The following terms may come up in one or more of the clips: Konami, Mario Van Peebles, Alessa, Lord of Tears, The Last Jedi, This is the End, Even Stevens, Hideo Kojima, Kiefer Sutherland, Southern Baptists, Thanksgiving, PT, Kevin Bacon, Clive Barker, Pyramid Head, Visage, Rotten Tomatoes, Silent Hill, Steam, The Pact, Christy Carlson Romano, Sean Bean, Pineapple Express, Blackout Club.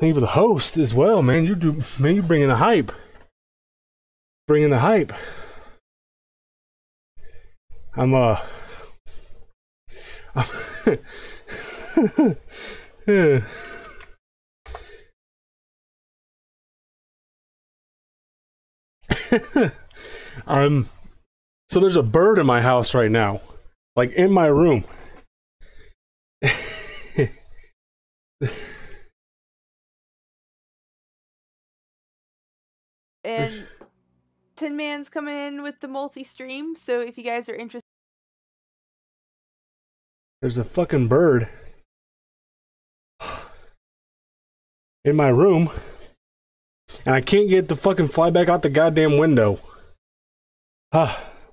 Thank you for the host as well, man. You bringing the hype. Bringing the hype. I'm yeah. So there's a bird in my house right now, like in my room. And Tin Man's coming in with the multi-stream, so if you guys are interested. There's a fucking bird in my room, and I can't get the fucking fly back out the goddamn window.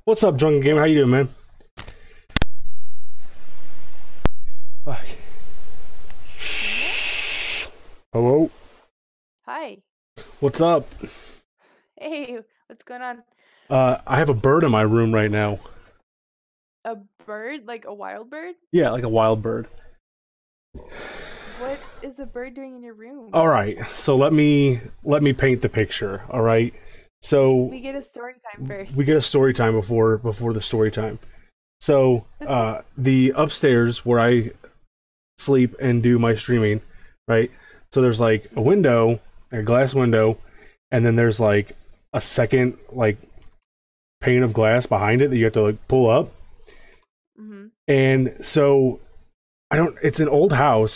What's up, Drunken Gamer? How you doing, man? Fuck. Hello? Hi. What's up? Hey, what's going on? I have a bird in my room right now. A bird? Like a wild bird? Yeah, like a wild bird. What is the bird doing in your room? All right, so let me paint the picture, all right? So we get a story time first. We get a story time before the story time. So the upstairs where I sleep and do my streaming, right? So there's like a window, a glass window, and then there's like a second like pane of glass behind it that you have to like pull up. Mm-hmm. And so it's an old house,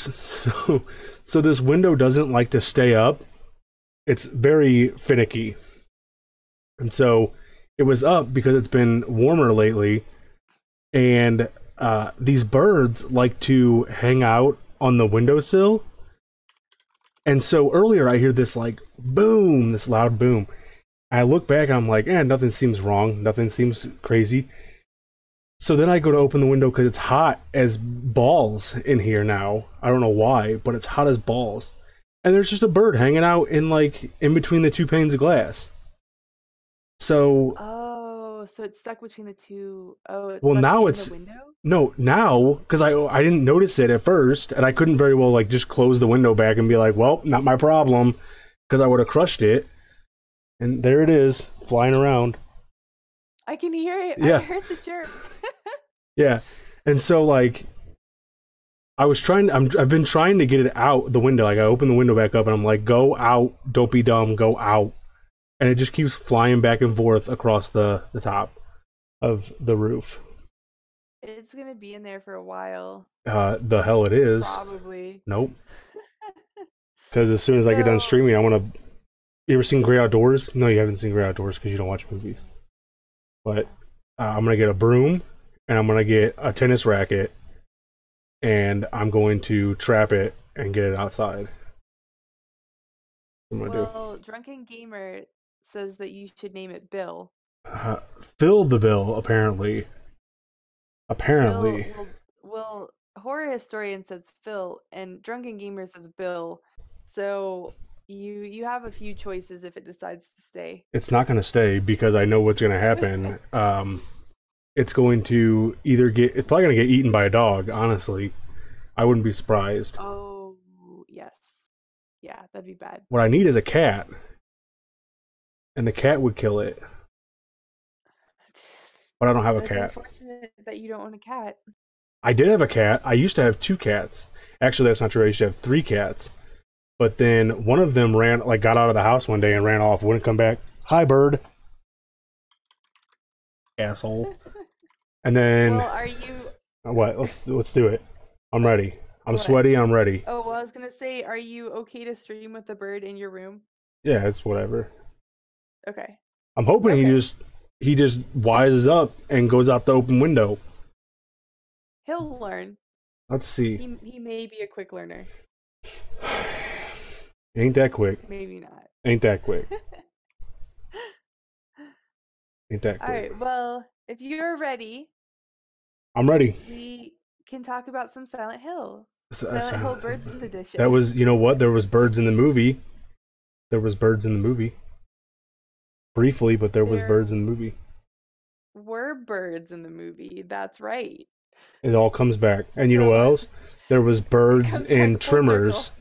so this window doesn't like to stay up. It's very finicky. And so it was up because it's been warmer lately, and these birds like to hang out on the windowsill. And so earlier I hear this like boom, this loud boom. I look back, I'm like, nothing seems wrong. Nothing seems crazy. So then I go to open the window because it's hot as balls in here now. I don't know why, but it's hot as balls. And there's just a bird hanging out in between the two panes of glass. So so it's stuck between the two. The window? No, now because I didn't notice it at first, and I couldn't very well like just close the window back and be like, well, not my problem, because I would have crushed it. And there it is, flying around. I can hear it. Yeah. I heard the chirp. Yeah, and so like I was trying. I've been trying to get it out the window. Like I open the window back up, and I'm like, go out. Don't be dumb. Go out. And it just keeps flying back and forth across the top of the roof. It's going to be in there for a while. The hell it is. Probably. Nope. Because as soon as I get done streaming, I want to... You ever seen Grey Outdoors? No, you haven't seen Grey Outdoors because you don't watch movies. But I'm going to get a broom, and I'm going to get a tennis racket, and I'm going to trap it and get it outside. Well, Drunken Gamer says that you should name it Bill. Fill the bill, apparently. Apparently. Phil, well, Horror Historian says Phil, and Drunken Gamer says Bill. So you have a few choices if it decides to stay. It's not going to stay because I know what's going to happen. It's going to either get... It's probably going to get eaten by a dog, honestly. I wouldn't be surprised. Oh, yes. Yeah, that'd be bad. What I need is a cat. And the cat would kill it. But I don't have a cat. It's unfortunate that you don't own a cat. I did have a cat. I used to have two cats. Actually, that's not true. I used to have three cats. But then one of them got out of the house one day and ran off. Wouldn't come back. Hi, bird. Asshole. And then... Well, are you... What? Let's do it. I'm ready. I'm sweaty, I'm ready. Oh, well, I was going to say, are you okay to stream with the bird in your room? Yeah, it's whatever. Okay. I'm hoping he just wises up and goes out the open window. He'll learn. Let's see. He may be a quick learner. Ain't that quick. Maybe not. Ain't that quick. Ain't that quick. All right, well, if you're ready. I'm ready. We can talk about some Silent Hill. Silent Hill Birds Edition. That was, you know what? There was birds in the movie. There was birds in the movie. Briefly, but there was birds in the movie. Were birds in the movie. That's right. It all comes back. And you know what else? There was birds in Tremors.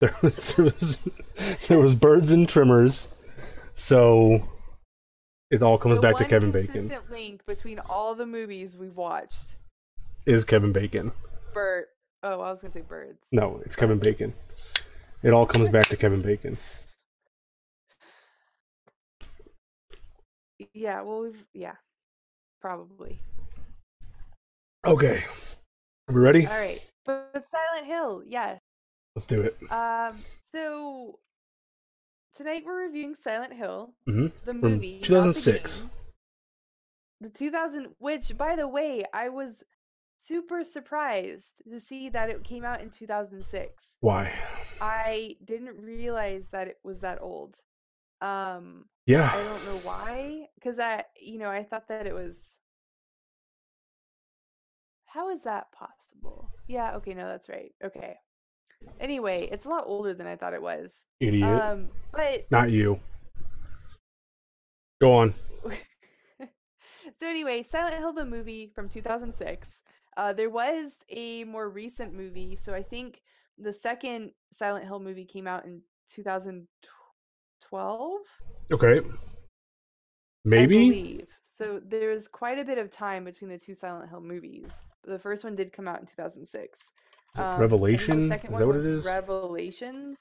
There was birds and trimmers, so it all comes back to Kevin Bacon. The consistent link between all the movies we've watched is Kevin Bacon. Oh, I was gonna say birds. No, it's Kevin Bacon. It all comes back to Kevin Bacon. Yeah, well, probably. Okay, are we ready? All right, but Silent Hill, yes. Let's do it. So tonight we're reviewing Silent Hill, the movie, 2006. The 2000, which, by the way, I was super surprised to see that it came out in 2006. Why? I didn't realize that it was that old. Yeah. I don't know why, because I thought that it was. How is that possible? Yeah. Okay. No, that's right. Okay. Anyway, it's a lot older than I thought it was. Idiot. But not you. Go on. So anyway, Silent Hill the movie from 2006. There was a more recent movie, so I think the second Silent Hill movie came out in 2012. Okay. Maybe. I believe. So there's quite a bit of time between the two Silent Hill movies. The first one did come out in 2006. Revelation? Is that what it is? Revelations?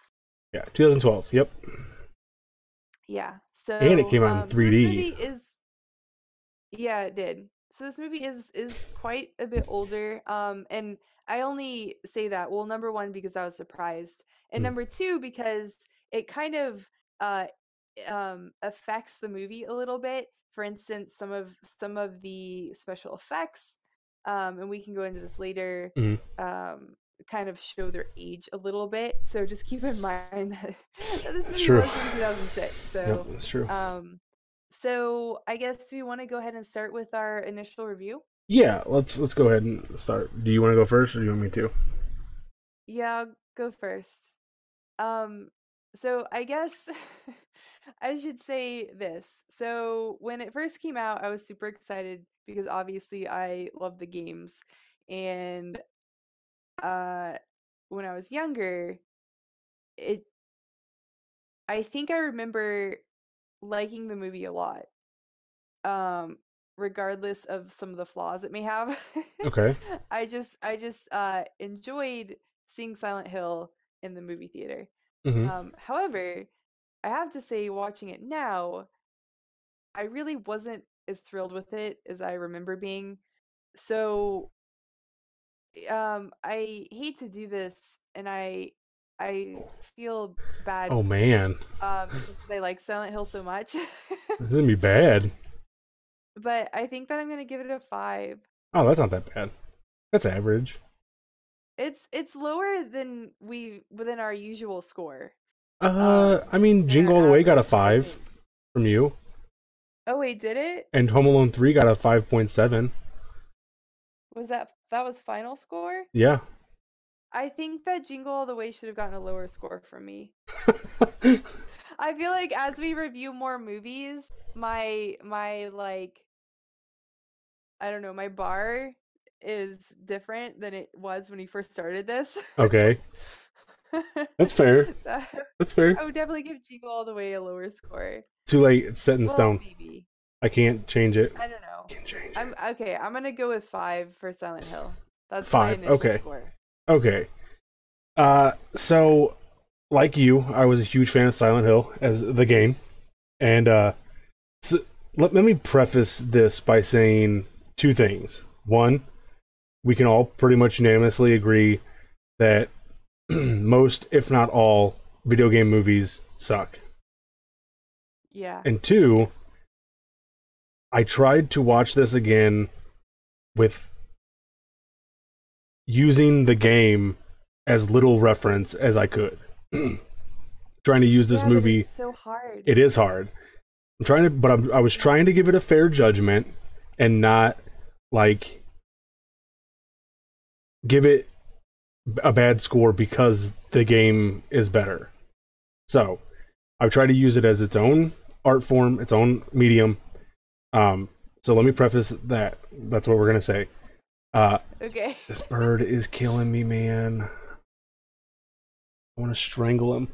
Yeah, 2012. Yep. Yeah. So and it came out in 3D. Yeah, it did. So this movie is quite a bit older. And I only say that, well, number one, because I was surprised. And number two, because it kind of affects the movie a little bit. For instance, some of the special effects, and we can go into this later, kind of show their age a little bit. So just keep in mind that this movie was from 2006. So yep, that's true. So I guess we want to go ahead and start with our initial review. Yeah, let's go ahead and start. Do you want to go first, or do you want me to? Yeah, I'll go first. So I guess I should say this. So when it first came out, I was super excited because obviously I love the games, and when I was younger, I think I remember liking the movie a lot, regardless of some of the flaws it may have. Okay. I just enjoyed seeing Silent Hill in the movie theater. However, I have to say, watching it now, I really wasn't as thrilled with it as I remember being. So, I hate to do this, and I feel bad. Oh man! I like Silent Hill so much. This is gonna be bad. But I think that I'm gonna give it a 5. Oh, that's not that bad. That's average. It's lower than within our usual score. I mean, Jingle All the Way got a 5 from you. Oh wait, did it? And Home Alone 3 got a 5.7. Was that was final score? Yeah. I think that Jingle All the Way should have gotten a lower score from me. I feel like as we review more movies, my like, I don't know, my bar is different than it was when we first started this. Okay. That's fair. So, that's fair. I would definitely give Jingle All the Way a lower score. Too late. It's set in stone. Maybe. I can't change it. I don't know. Can't change it. I'm gonna go with 5 for Silent Hill. That's 5. My initial score. Okay. So, like you, I was a huge fan of Silent Hill as the game, and so let me preface this by saying two things. One, we can all pretty much unanimously agree that most, if not all, video game movies suck. Yeah. And two, I tried to watch this again with using the game as little reference as I could. Trying to use this movie. It's so hard. It is hard. I was trying to give it a fair judgment and not like give it a bad score because the game is better. So I try to use it as its own art form, its own medium. So let me preface that. That's what we're gonna say. Okay. This bird is killing me, man. I want to strangle him.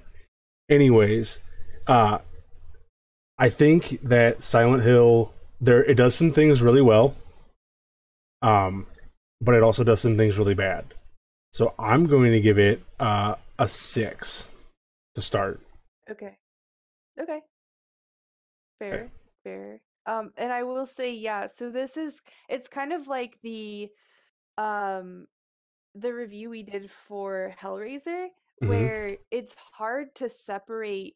Anyways, I think that Silent Hill, it does some things really well, but it also does some things really bad. So I'm going to give it a 6 to start. Okay. Okay. Fair. Okay. Fair. And I will say, yeah, so this is, it's kind of like the review we did for Hellraiser, where it's hard to separate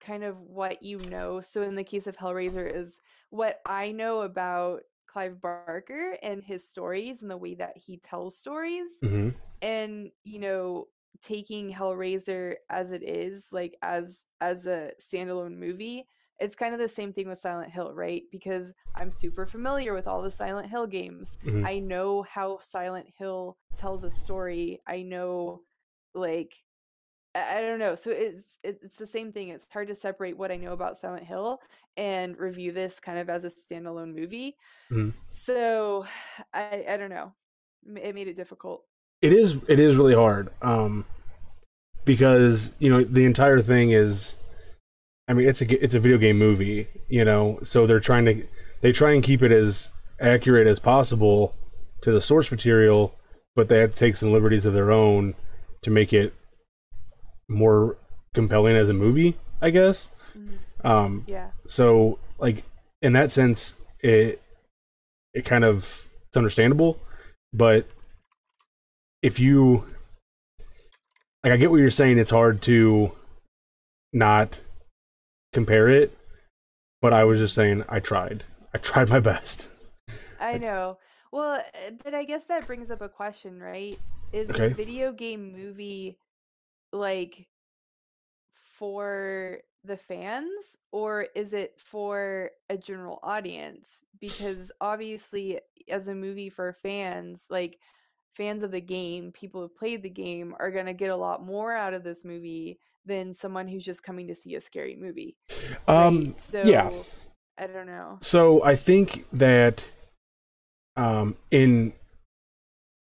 kind of what you know. So in the case of Hellraiser is what I know about Clive Barker and his stories and the way that he tells stories, and, you know, taking Hellraiser as it is, like as a standalone movie. It's kind of the same thing with Silent Hill, right? Because I'm super familiar with all the Silent Hill games. I know how Silent Hill tells a story. I know, like, I don't know. So it's the same thing. It's hard to separate what I know about Silent Hill and review this kind of as a standalone movie. So I don't know. It made it difficult. It is really hard, because, you know, the entire thing is, I mean, it's a video game movie, you know, so they try and keep it as accurate as possible to the source material, but they have to take some liberties of their own to make it more compelling as a movie, I guess. Yeah. So, like, in that sense, it kind of, it's understandable, but if you, like, I get what you're saying, it's hard to not compare it, but I was just saying I tried my best. I know. Well, but I guess that brings up a question, right? Is a video game movie, like, for the fans, or is it for a general audience? Because obviously, as a movie for fans, like, fans of the game, people who played the game, are going to get a lot more out of this movie than someone who's just coming to see a scary movie. Right? So, yeah. I don't know. So I think that in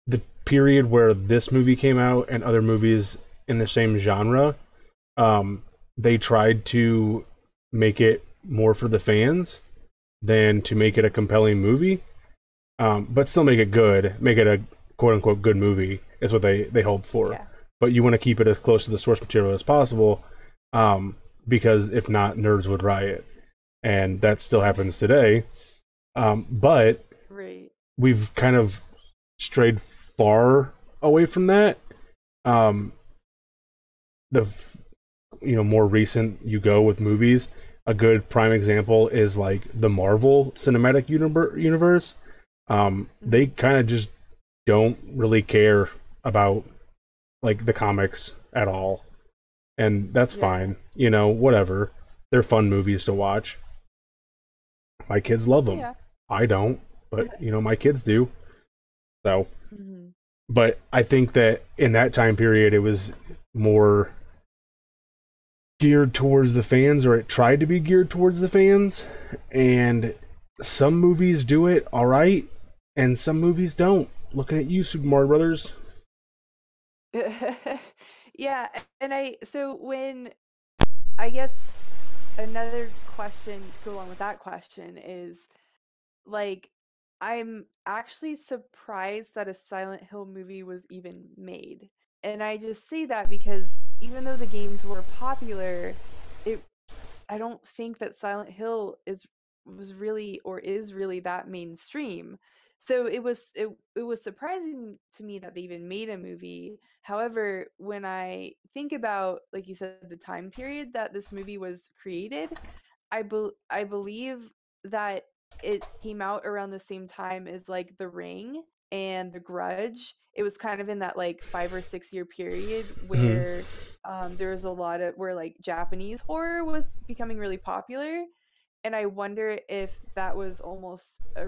the period where this movie came out and other movies in the same genre, they tried to make it more for the fans than to make it a compelling movie, but still make it good, make it a quote-unquote good movie is what they hope for. Yeah. But you want to keep it as close to the source material as possible, because if not, nerds would riot. And that still happens today. But we've kind of strayed far away from that. More recent you go with movies, a good prime example is, like, the Marvel Cinematic Universe. They kind of just don't really care about, like, the comics at all, and that's fine, you know, whatever. They're fun movies to watch. My kids love them. I don't, but, you know, my kids do. So but I think that in that time period it was more geared towards the fans, or it tried to be geared towards the fans, and some movies do it all right and some movies don't. Looking at you, Super Mario Brothers. Yeah, and I guess another question to go along with that question is, like, I'm actually surprised that a Silent Hill movie was even made. And I just say that because even though the games were popular, I don't think that Silent Hill is really that mainstream. So it was surprising to me that they even made a movie. However, when I think about, like you said, the time period that this movie was created, I believe that it came out around the same time as, like, The Ring and The Grudge. It was kind of in that, like, 5 or 6 year period where there was a lot of like Japanese horror was becoming really popular, and I wonder if that was almost a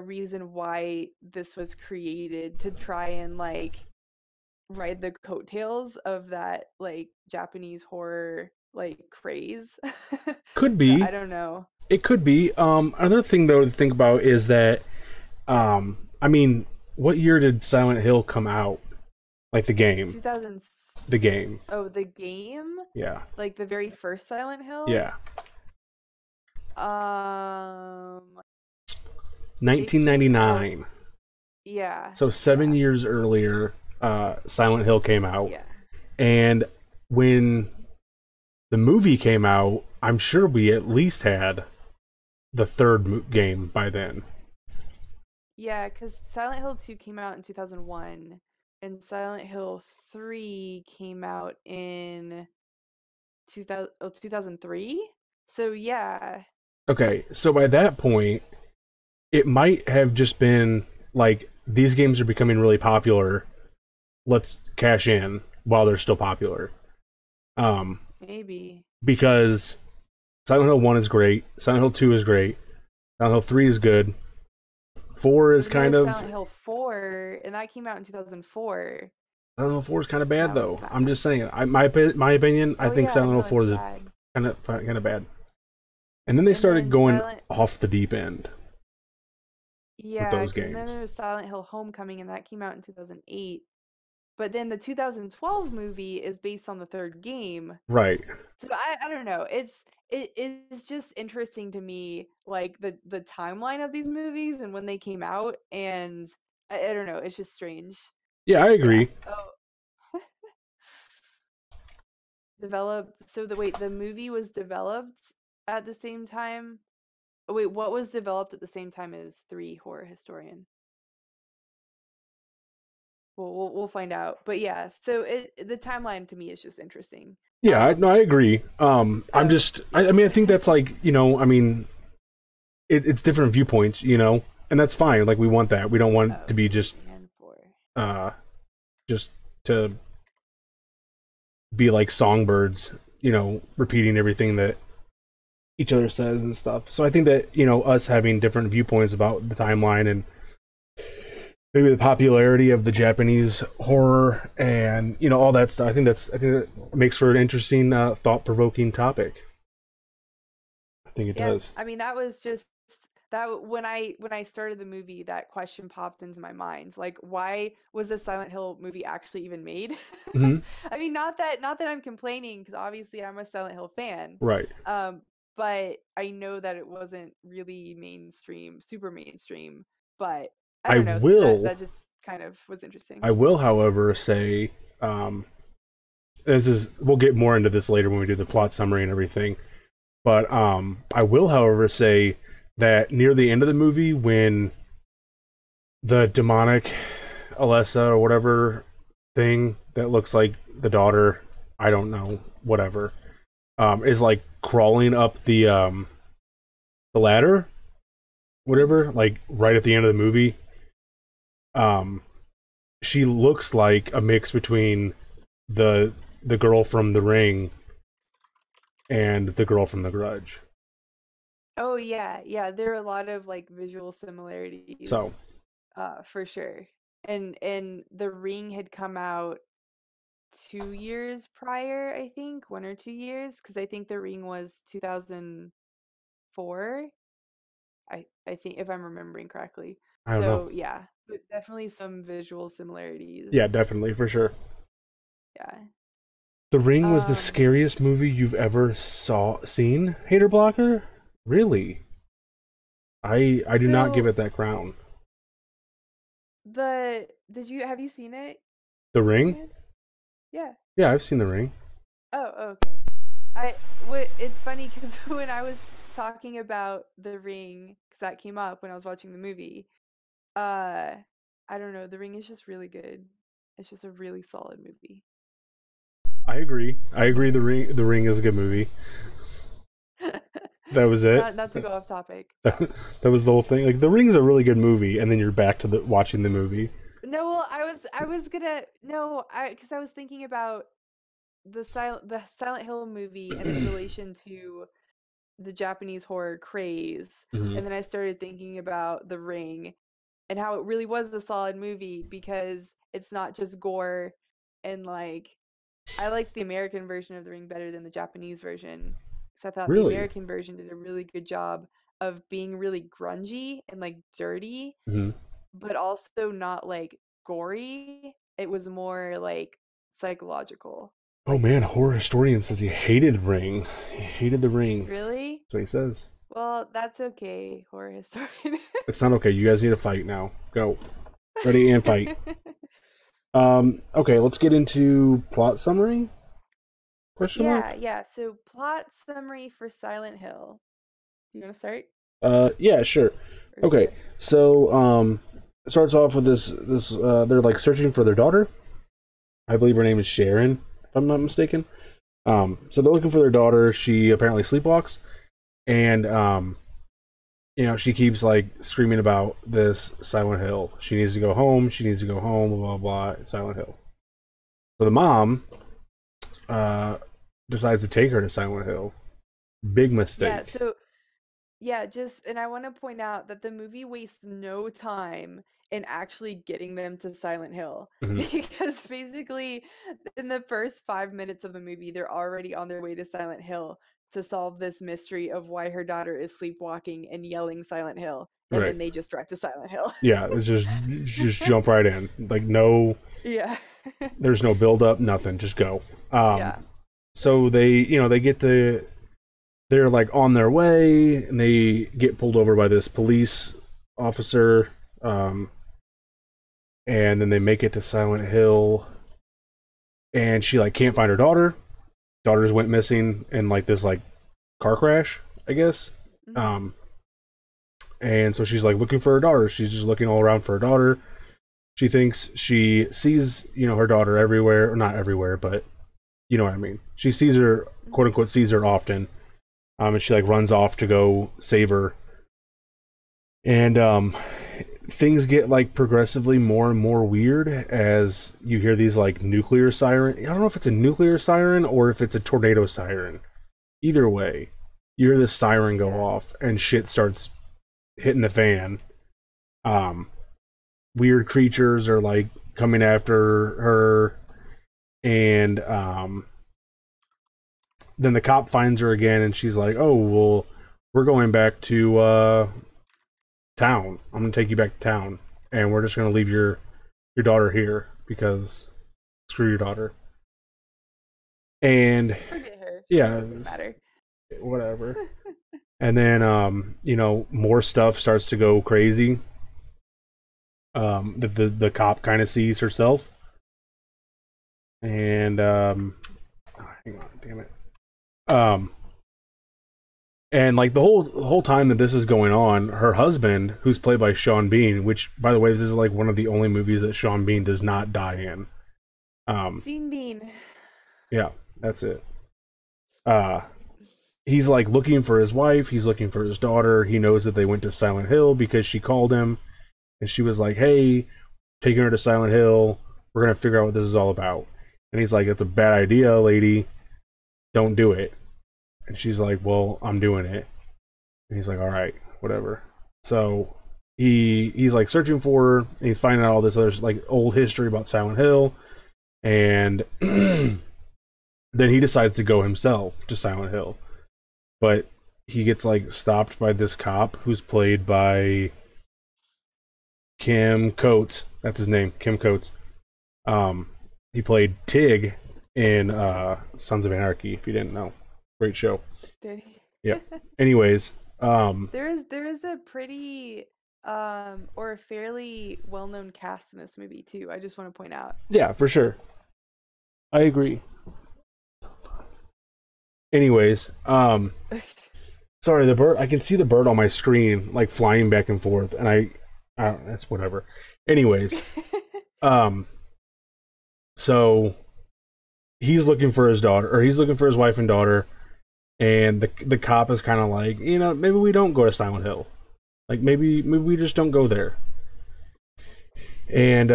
reason why this was created, to try and, like, ride the coattails of that, like, Japanese horror, like, craze. Could be. I don't know. It could be. Another thing, though, to think about is that, I mean, what year did Silent Hill come out? Like the game. 2006. The game. Oh, the game? Yeah. Like the very first Silent Hill? Yeah. 1999. Yeah. So 7 years earlier, Silent Hill came out. Yeah. And when the movie came out, I'm sure we at least had the third game by then. Yeah, because Silent Hill 2 came out in 2001, and Silent Hill 3 came out in 2003? So, yeah. Okay, so by that point, it might have just been, like, these games are becoming really popular. Let's cash in while they're still popular. Maybe. Because Silent Hill 1 is great. Silent Hill 2 is great. Silent Hill 3 is good. 4 is kind of... Silent Hill 4, and that came out in 2004. Silent Hill 4 is kind of bad, though. Bad. I'm just saying. My opinion, I think Silent Hill 4 is kind of bad. And then they started going off the deep end. Yeah, with those games. And then there was Silent Hill Homecoming, and that came out in 2008. But then the 2012 movie is based on the third game. Right. So I don't know. It's just interesting to me, like, the timeline of these movies and when they came out. And I don't know. It's just strange. Yeah, I agree. Yeah. Oh. Developed. So the movie was developed at the same time. Oh, wait, what was developed at the same time as 3, Horror Historian? We'll find out, but yeah. So the timeline to me is just interesting. Yeah, I agree. I'm just, I mean, I think that's like, you know, I mean, it's different viewpoints, you know, and that's fine. Like we want that. We don't want it to be just to be like songbirds, you know, repeating everything that each other says and stuff. So I think that, you know, us having different viewpoints about the timeline and maybe the popularity of the Japanese horror and, you know, all that stuff. I think that makes for an interesting, thought-provoking topic. I think it does. I mean, that was just that when I started the movie, that question popped into my mind. Like, why was a Silent Hill movie actually even made? Mm-hmm. I mean, not that I'm complaining, because obviously I'm a Silent Hill fan, right? But I know that it wasn't really mainstream, super mainstream, but. I don't know, so that just kind of was interesting. I will, however, say we'll get more into this later when we do the plot summary and everything. But I will, however, say that near the end of the movie, when the demonic Alessa or whatever thing that looks like the daughter, I don't know, whatever, is like crawling up the ladder, whatever, like right at the end of the movie. She looks like a mix between the girl from The Ring and the girl from The Grudge. Oh yeah, there are a lot of like visual similarities. So, for sure. And The Ring had come out 2 years prior, I think, 1 or 2 years, because I think The Ring was 2004. I think, if I'm remembering correctly. I don't know. Yeah. But definitely some visual similarities. Yeah, definitely, for sure. Yeah. The Ring was the scariest movie you've ever seen, Hater Blocker? Really? I do not give it that crown. Have you seen it? The Ring? Yeah. Yeah, I've seen The Ring. Oh, okay. It's funny because when I was talking about The Ring, because that came up when I was watching the movie. I don't know. The Ring is just really good. It's just a really solid movie. I agree. The Ring is a good movie. That was it. Not to go off topic. That was the whole thing. Like, The Ring's a really good movie, and then you're back to watching the movie. No, well, because I was thinking about the Silent Hill movie and its relation to the Japanese horror craze, mm-hmm. And then I started thinking about The Ring. And how it really was a solid movie because it's not just gore and like I liked the American version of The Ring better than the Japanese version. So I thought the American version did a really good job of being really grungy and like dirty, mm-hmm. But also not like gory. it was more like psychological. Oh man, horror historian says he hated Ring. He hated The Ring. Really? That's what he says. Well, that's okay, horror historian. It's not okay. You guys need to fight now. Go. Ready and fight. Okay, let's get into plot summary. Question mark? Yeah. So plot summary for Silent Hill. You want to start? Yeah, sure. Okay, so it starts off with this they're like searching for their daughter. I believe her name is Sharon, if I'm not mistaken. So they're looking for their daughter. She apparently sleepwalks, and you know, she keeps like screaming about this Silent Hill. She needs to go home. She needs to go home. Blah blah blah. Silent Hill. So the mom decides to take her to Silent Hill. Big mistake. Yeah. So. Yeah, and I want to point out that the movie wastes no time in actually getting them to Silent Hill. Mm-hmm. Because basically, in the first 5 minutes of the movie, they're already on their way to Silent Hill to solve this mystery of why her daughter is sleepwalking and yelling Silent Hill. And right. Then they just drive to Silent Hill. Yeah, it's just jump right in. Like, no... Yeah. There's no build-up, nothing. Just go. Yeah. So they, you know, they get to... They're like on their way, and they get pulled over by this police officer, and then they make it to Silent Hill, and she like can't find her daughter. Daughters went missing in like this like car crash, I guess. Mm-hmm. And so she's like looking for her daughter. She's just looking all around for her daughter. She thinks she sees, you know, her daughter everywhere, or not everywhere, but you know what I mean. She sees her, quote unquote, sees her often. And she like runs off to go save her, and things get like progressively more and more weird as you hear these like nuclear siren. I don't know if it's a nuclear siren or if it's a tornado siren. Either way, you hear this siren go off and shit starts hitting the fan. Weird creatures are like coming after her, and then the cop finds her again, and she's like, oh, well, we're going back to town. I'm going to take you back to town, and we're just going to leave your daughter here because screw your daughter. And forget her. Yeah. Doesn't matter. Whatever. And then, you know, more stuff starts to go crazy. The cop kind of sees herself. And, hang on, damn it. And like the whole time that this is going on, her husband, who's played by Sean Bean, which by the way, this is like one of the only movies that Sean Bean does not die in. Sean Bean. Yeah, that's it. He's like looking for his wife. He's looking for his daughter. He knows that they went to Silent Hill because she called him, and she was like, "Hey, taking her to Silent Hill. We're gonna figure out what this is all about." And he's like, "It's a bad idea, lady. Don't do it." And she's like, "Well, I'm doing it." And he's like, "All right, whatever." So he's like searching for her, and he's finding out all this other like old history about Silent Hill, and then he decides to go himself to Silent Hill, but he gets like stopped by this cop who's played by Kim Coates. That's his name, Kim Coates. He played Tig in Sons of Anarchy, if you didn't know. Great show. Did he? Yeah. Anyways, there is a pretty or a fairly well-known cast in this movie too. I just want to point out. Yeah, for sure. I agree. Anyways, sorry, the bird. I can see the bird on my screen like flying back and forth, and I don't, that's whatever. Anyways, so he's looking for his daughter, or he's looking for his wife and daughter, and the cop is kind of like, you know, maybe we don't go to Silent Hill, like maybe we just don't go there. And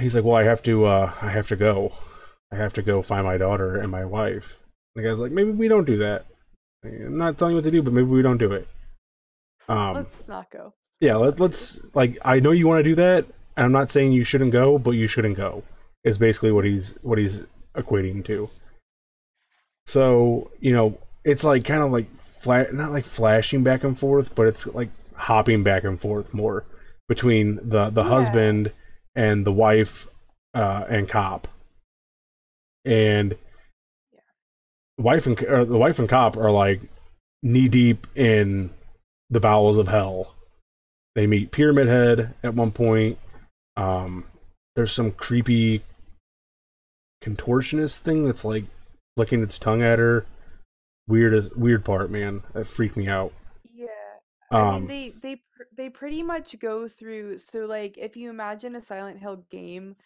he's like, well, I have to go find my daughter and my wife. And the guy's like, maybe we don't do that. I'm not telling you what to do, but maybe we don't do it. Let's not go. Yeah, let's like, I know you want to do that, and I'm not saying you shouldn't go, but you shouldn't go. Is basically what he's equating to. So, you know, it's like kind of like not like flashing back and forth, but it's like hopping back and forth more between the husband and the wife and Cop, and the wife and Cop are like knee deep in the bowels of hell. They meet Pyramid Head at one point. There's some creepy contortionist thing that's like licking its tongue at her. Weird part, man. That freaked me out. Yeah. I mean, they pretty much go through, so like if you imagine a Silent Hill game,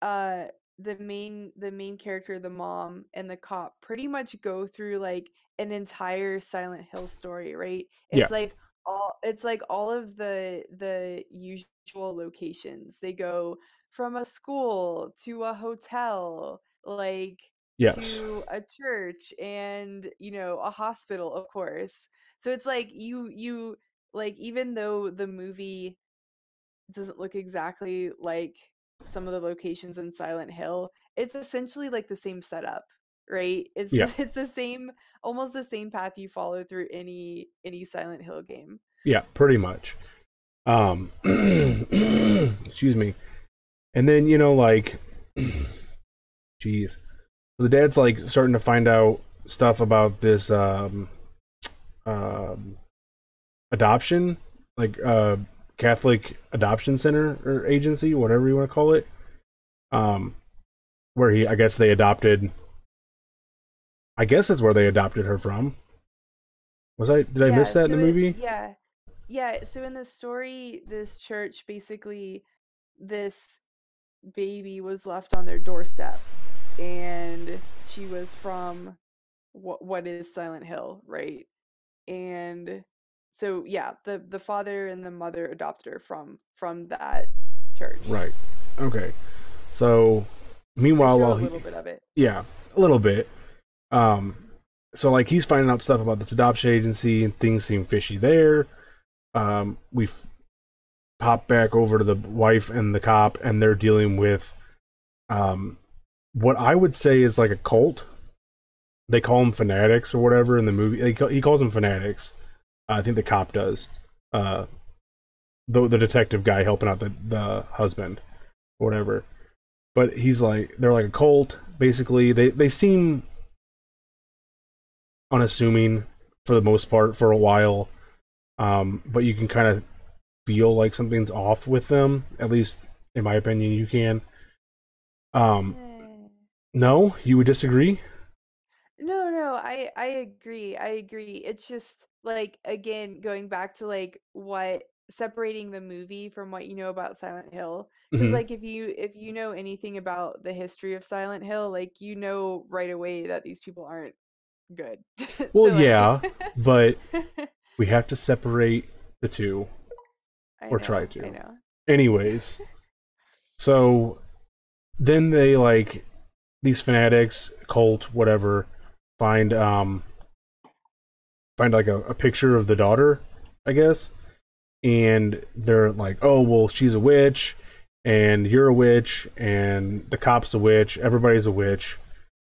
the main character, the mom, and the cop pretty much go through like an entire Silent Hill story, right? It's like all of the usual locations. They go from a school to a hotel, like to a church, and a hospital, of course. So it's like you like, even though the movie doesn't look exactly like some of the locations in Silent Hill, it's essentially like the same setup, right? It's the same, almost the same path you follow through any Silent Hill game. Yeah, pretty much. Excuse me. And then, like, geez, the dad's like starting to find out stuff about this adoption, like Catholic adoption center or agency, whatever you want to call it, where I guess it's where they adopted her from. Did I miss that in the movie? So in the story, this church, basically this baby was left on their doorstep, and she was from what is Silent Hill, right? And so the father and the mother adopted her from that church. Right. Okay. So meanwhile, while he, a little bit of it. Yeah, a little bit. So like he's finding out stuff about this adoption agency, and things seem fishy there. We pop back over to the wife and the cop, and they're dealing with what I would say is like a cult. They call them fanatics or whatever in the movie. He calls them fanatics. I think the cop does. The detective guy helping out the husband, or whatever. But he's like, they're like a cult. Basically, they seem unassuming for the most part for a while, but you can kind of feel like something's off with them. At least in my opinion, you can. No, you would disagree? No, I agree. It's just, like, again, going back to like separating the movie from what you know about Silent Hill. Because like if you know anything about the history of Silent Hill, like you know right away that these people aren't good. Well, so, like... yeah, but we have to separate the two, try to. I know. Anyways, so then they, like, these fanatics, cult, whatever, find like a picture of the daughter, I guess, and they're like, oh, well, she's a witch, and you're a witch, and the cop's a witch, everybody's a witch,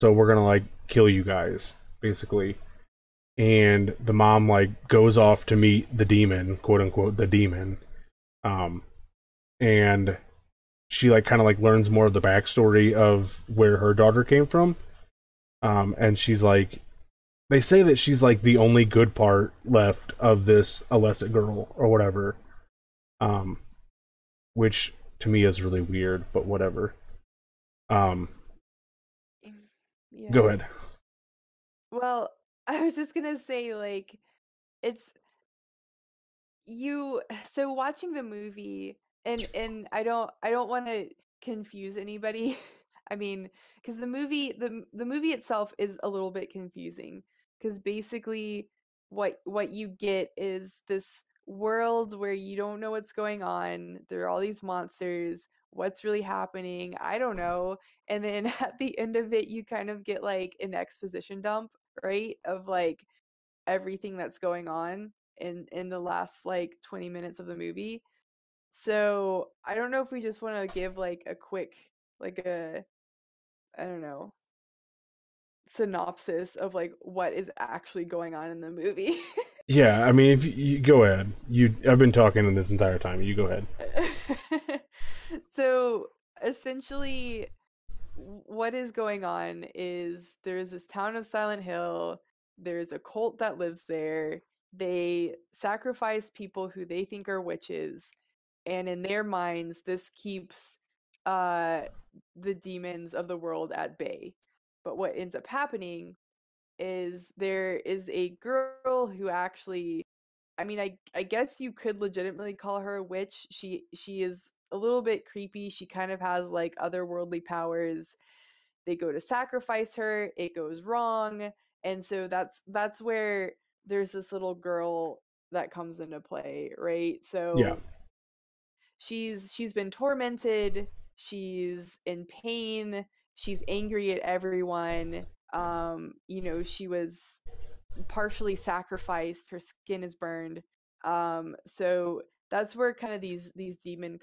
so we're gonna, like, kill you guys, basically. And the mom, like, goes off to meet the demon, quote-unquote, the demon, and she, like, kind of, like, learns more of the backstory of where her daughter came from, and she's, like, they say that she's, like, the only good part left of this Alessa girl or whatever, which to me is really weird, but whatever. Go ahead. Well, I was just gonna say, like, so watching the movie, and I don't want to confuse anybody. I mean, because the movie itself is a little bit confusing. Because basically what you get is this world where you don't know what's going on. There are all these monsters. What's really happening? I don't know. And then at the end of it, you kind of get like an exposition dump, right? Of like everything that's going on in the last like 20 minutes of the movie. So I don't know if we just want to give like a quick, like a, I don't know, synopsis of like what is actually going on in the movie. Yeah, I mean, if you go ahead. I've been talking this entire time. You go ahead. So essentially what is going on is there's this town of Silent Hill. There's a cult that lives there. They sacrifice people who they think are witches. And in their minds, this keeps the demons of the world at bay. But what ends up happening is there is a girl who actually, I mean, I guess you could legitimately call her a witch. She is a little bit creepy. She kind of has like otherworldly powers. They go to sacrifice her. It goes wrong. And so that's where there's this little girl that comes into play, right? So yeah. She's been tormented. She's in pain. She's angry at everyone. You know, she was partially sacrificed. Her skin is burned. So that's where kind of these demons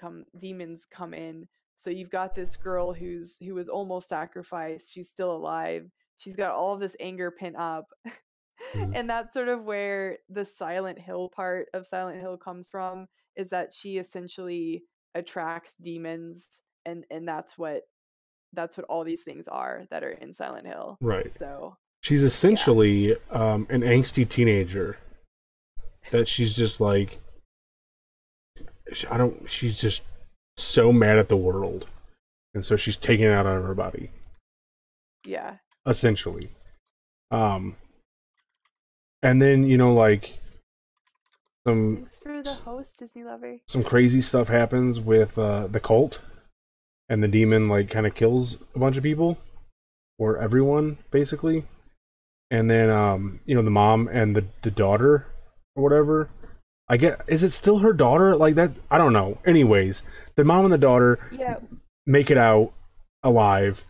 come in. So you've got this girl who was almost sacrificed. She's still alive. She's got all of this anger pent up. And that's sort of where the Silent Hill part of Silent Hill comes from, is that she essentially attracts demons, and that's what all these things are that are in Silent Hill. Right. So she's essentially an angsty teenager that she's just like, she's just so mad at the world. And so she's taken it out on her body. Yeah. Essentially. And then, you know, like some thanks for the host, Disney lover. Some crazy stuff happens with the cult, and the demon like kind of kills a bunch of people, or everyone basically. And then you know, the mom and the daughter or whatever. I guess, is it still her daughter? Like that, I don't know. Anyways, the mom and the daughter make it out alive.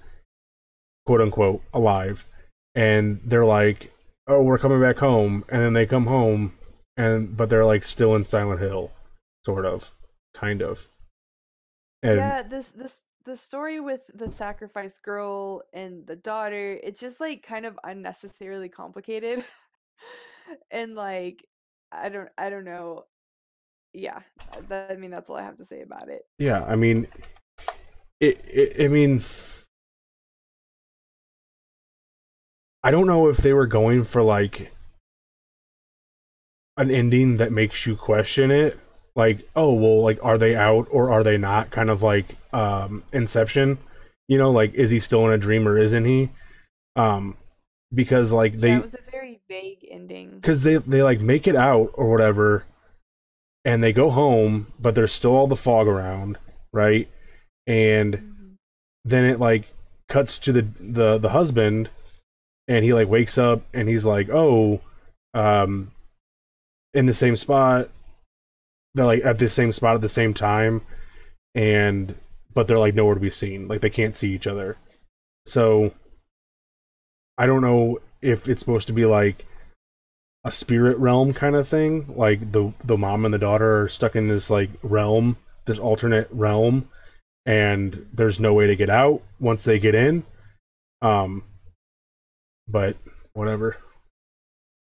Quote unquote alive, and they're like, "Oh, we're coming back home," and then they come home, but they're like still in Silent Hill, sort of, kind of. And yeah, this the story with the sacrificed girl and the daughter, it's just like kind of unnecessarily complicated, and like I don't know. Yeah, I mean that's all I have to say about it. Yeah, I mean, I mean. I don't know if they were going for like an ending that makes you question it, like, oh well, like are they out or are they not? Kind of like Inception, you know, like is he still in a dream or isn't he? Because like that was a very vague ending. Because they like make it out or whatever, and they go home, but there's still all the fog around, right? And then it like cuts to the husband. And he like wakes up and he's like, "Oh, in the same spot." They're like at the same spot at the same time, but they're like nowhere to be seen. Like they can't see each other. So I don't know if it's supposed to be like a spirit realm kind of thing. Like the mom and the daughter are stuck in this like realm, this alternate realm, and there's no way to get out once they get in. But whatever.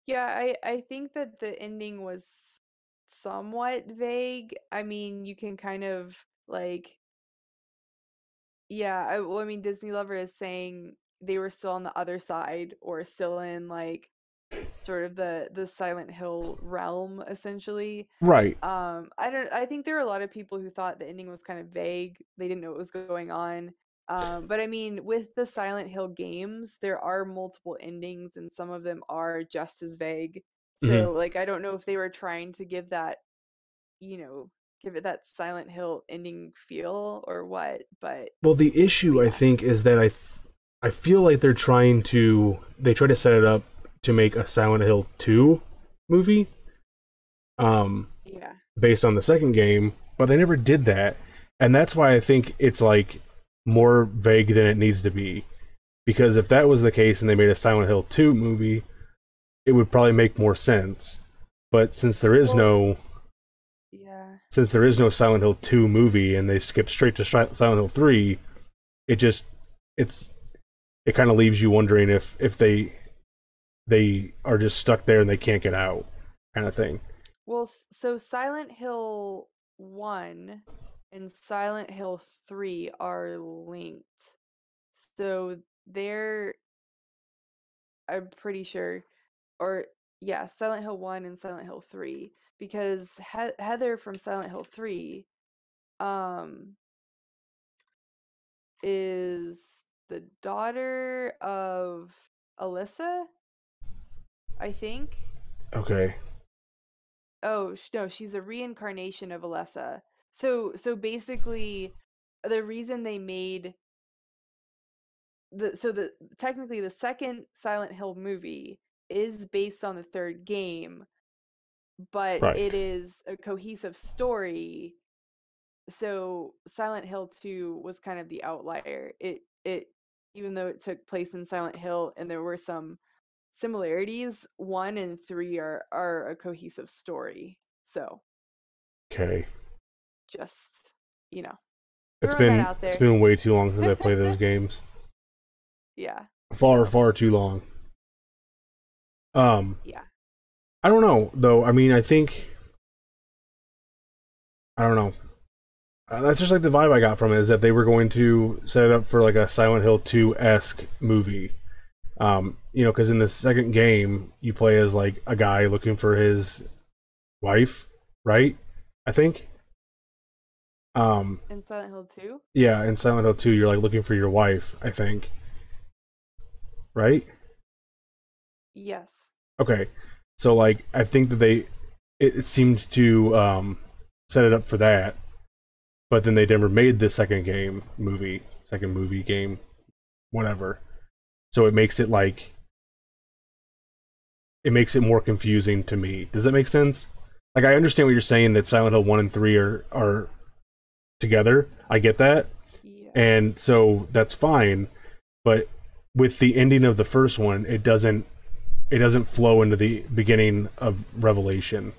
Yeah, I think that the ending was somewhat vague. I mean, you can kind of like, yeah. I mean, Disney Lover is saying they were still on the other side, or still in like sort of the Silent Hill realm, essentially. Right. I think there are a lot of people who thought the ending was kind of vague. They didn't know what was going on. But I mean, with the Silent Hill games, there are multiple endings, and some of them are just as vague. So, like, I don't know if they were trying to give that, you know, give it that Silent Hill ending feel or what. But well, the issue I think is that I feel like they're trying to set it up to make a Silent Hill 2 movie, based on the second game, but they never did that, and that's why I think it's like more vague than it needs to be, because if that was the case and they made a Silent Hill 2 movie, it would probably make more sense. But since there is no Silent Hill 2 movie and they skip straight to Silent Hill 3, it kind of leaves you wondering if they are just stuck there and they can't get out, kind of thing. Well, so Silent Hill 1 and Silent Hill 3 are linked. So they're, I'm pretty sure, or yeah, Silent Hill 1 and Silent Hill 3, because Heather from Silent Hill 3 is the daughter of Alessa, I think. Okay. Oh, no, she's a reincarnation of Alessa. So basically, the reason they made the technically the second Silent Hill movie is based on the third game, but right. It is a cohesive story. So Silent Hill 2 was kind of the outlier. It even though it took place in Silent Hill and there were some similarities, 1 and 3 are a cohesive story. So okay. Just, you know. It's been way too long since I played those games. Yeah. Far, far too long. Yeah. I don't know, though. I mean, I don't know. That's just like the vibe I got from it, is that they were going to set it up for like a Silent Hill 2-esque movie. You know, because in the second game, you play as like a guy looking for his wife, right? I think. In Silent Hill 2? Yeah, in Silent Hill 2, you're like looking for your wife, I think. Right? Yes. Okay. So like, I think that it seemed to set it up for that. But then they never made the second movie game, whatever. So it makes it more confusing to me. Does that make sense? Like, I understand what you're saying, that Silent Hill 1 and 3 are together. I get that. Yeah. And so that's fine. But with the ending of the first one, it doesn't flow into the beginning of Revelation.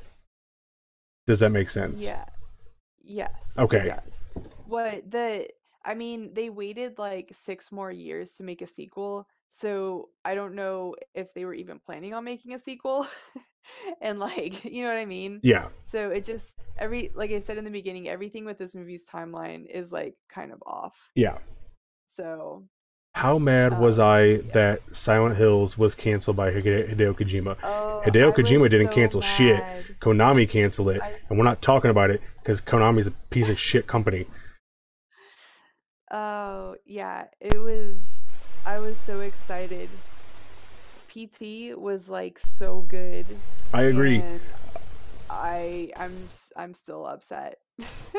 Does that make sense? Yeah. Yes. Okay. It does. I mean, they waited like 6 more years to make a sequel, so I don't know if they were even planning on making a sequel. And like, you know what I mean? Yeah. So it just, like I said in the beginning, everything with this movie's timeline is like kind of off. Yeah. So how mad was I that Silent Hills was canceled by Hideo Kojima? Oh, Hideo Kojima didn't cancel shit. Konami canceled it, and we're not talking about it because Konami's a piece of shit company. Oh, yeah, I was so excited. PT was like so good. I agree. I'm still upset.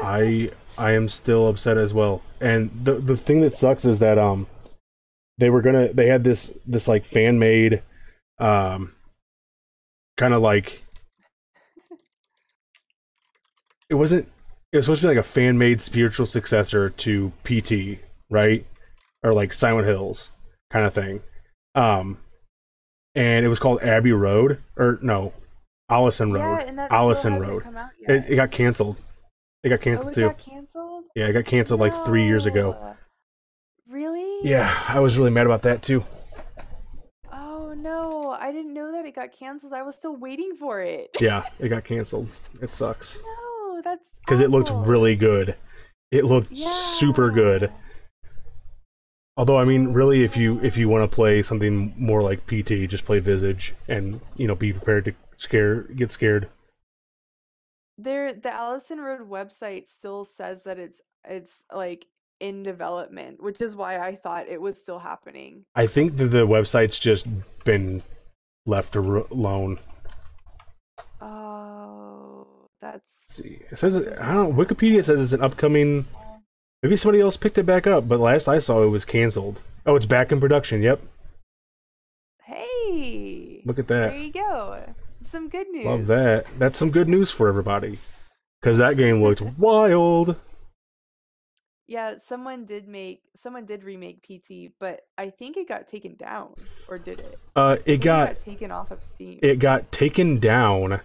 I am still upset as well. And the thing that sucks is that they had this like fan-made kind of like It was supposed to be like a fan-made spiritual successor to PT, right? Or like Silent Hills kind of thing. And it was called Abbey Road. Or no, Allison Road. Yeah, and that Allison Road. Come out yet. It got canceled. It got canceled too. It got canceled? Yeah, it got canceled like 3 years ago. Really? Yeah, I was really mad about that too. Oh no, I didn't know that it got canceled. I was still waiting for it. Yeah, it got canceled. It sucks. No. Because it looked really good. It looked super good. Although, I mean, really, if you want to play something more like PT, just play Visage, and you know, be prepared to get scared. The Allison Road website still says that it's like in development, which is why I thought it was still happening. I think that the website's just been left alone. It says, I don't know, Wikipedia says it's an upcoming, maybe somebody else picked it back up, but last I saw it was canceled. Oh, it's back in production. Yep. Hey, look at that. There you go. Some good news. Love that. That's some good news for everybody, because that game looked wild. Yeah, someone did remake PT, but I think it got taken down, or did it? It got taken off of Steam. It got taken down,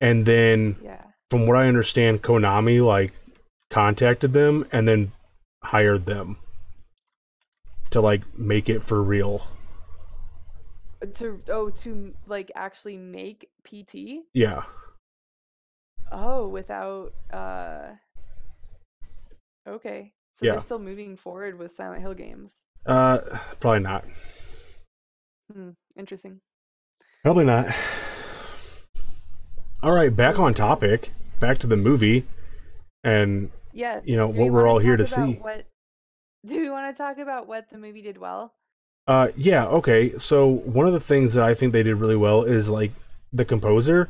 and then from what I understand, Konami like contacted them and then hired them to like make it for real. To like actually make PT? Yeah. Oh, without Okay. So yeah. They're still moving forward with Silent Hill games. Probably not. Interesting. Probably not. All right, back on topic. Back to the movie, and yeah, you know what we're all here to see. Do we want to talk about what the movie did well? Yeah. Okay. So one of the things that I think they did really well is like the composer,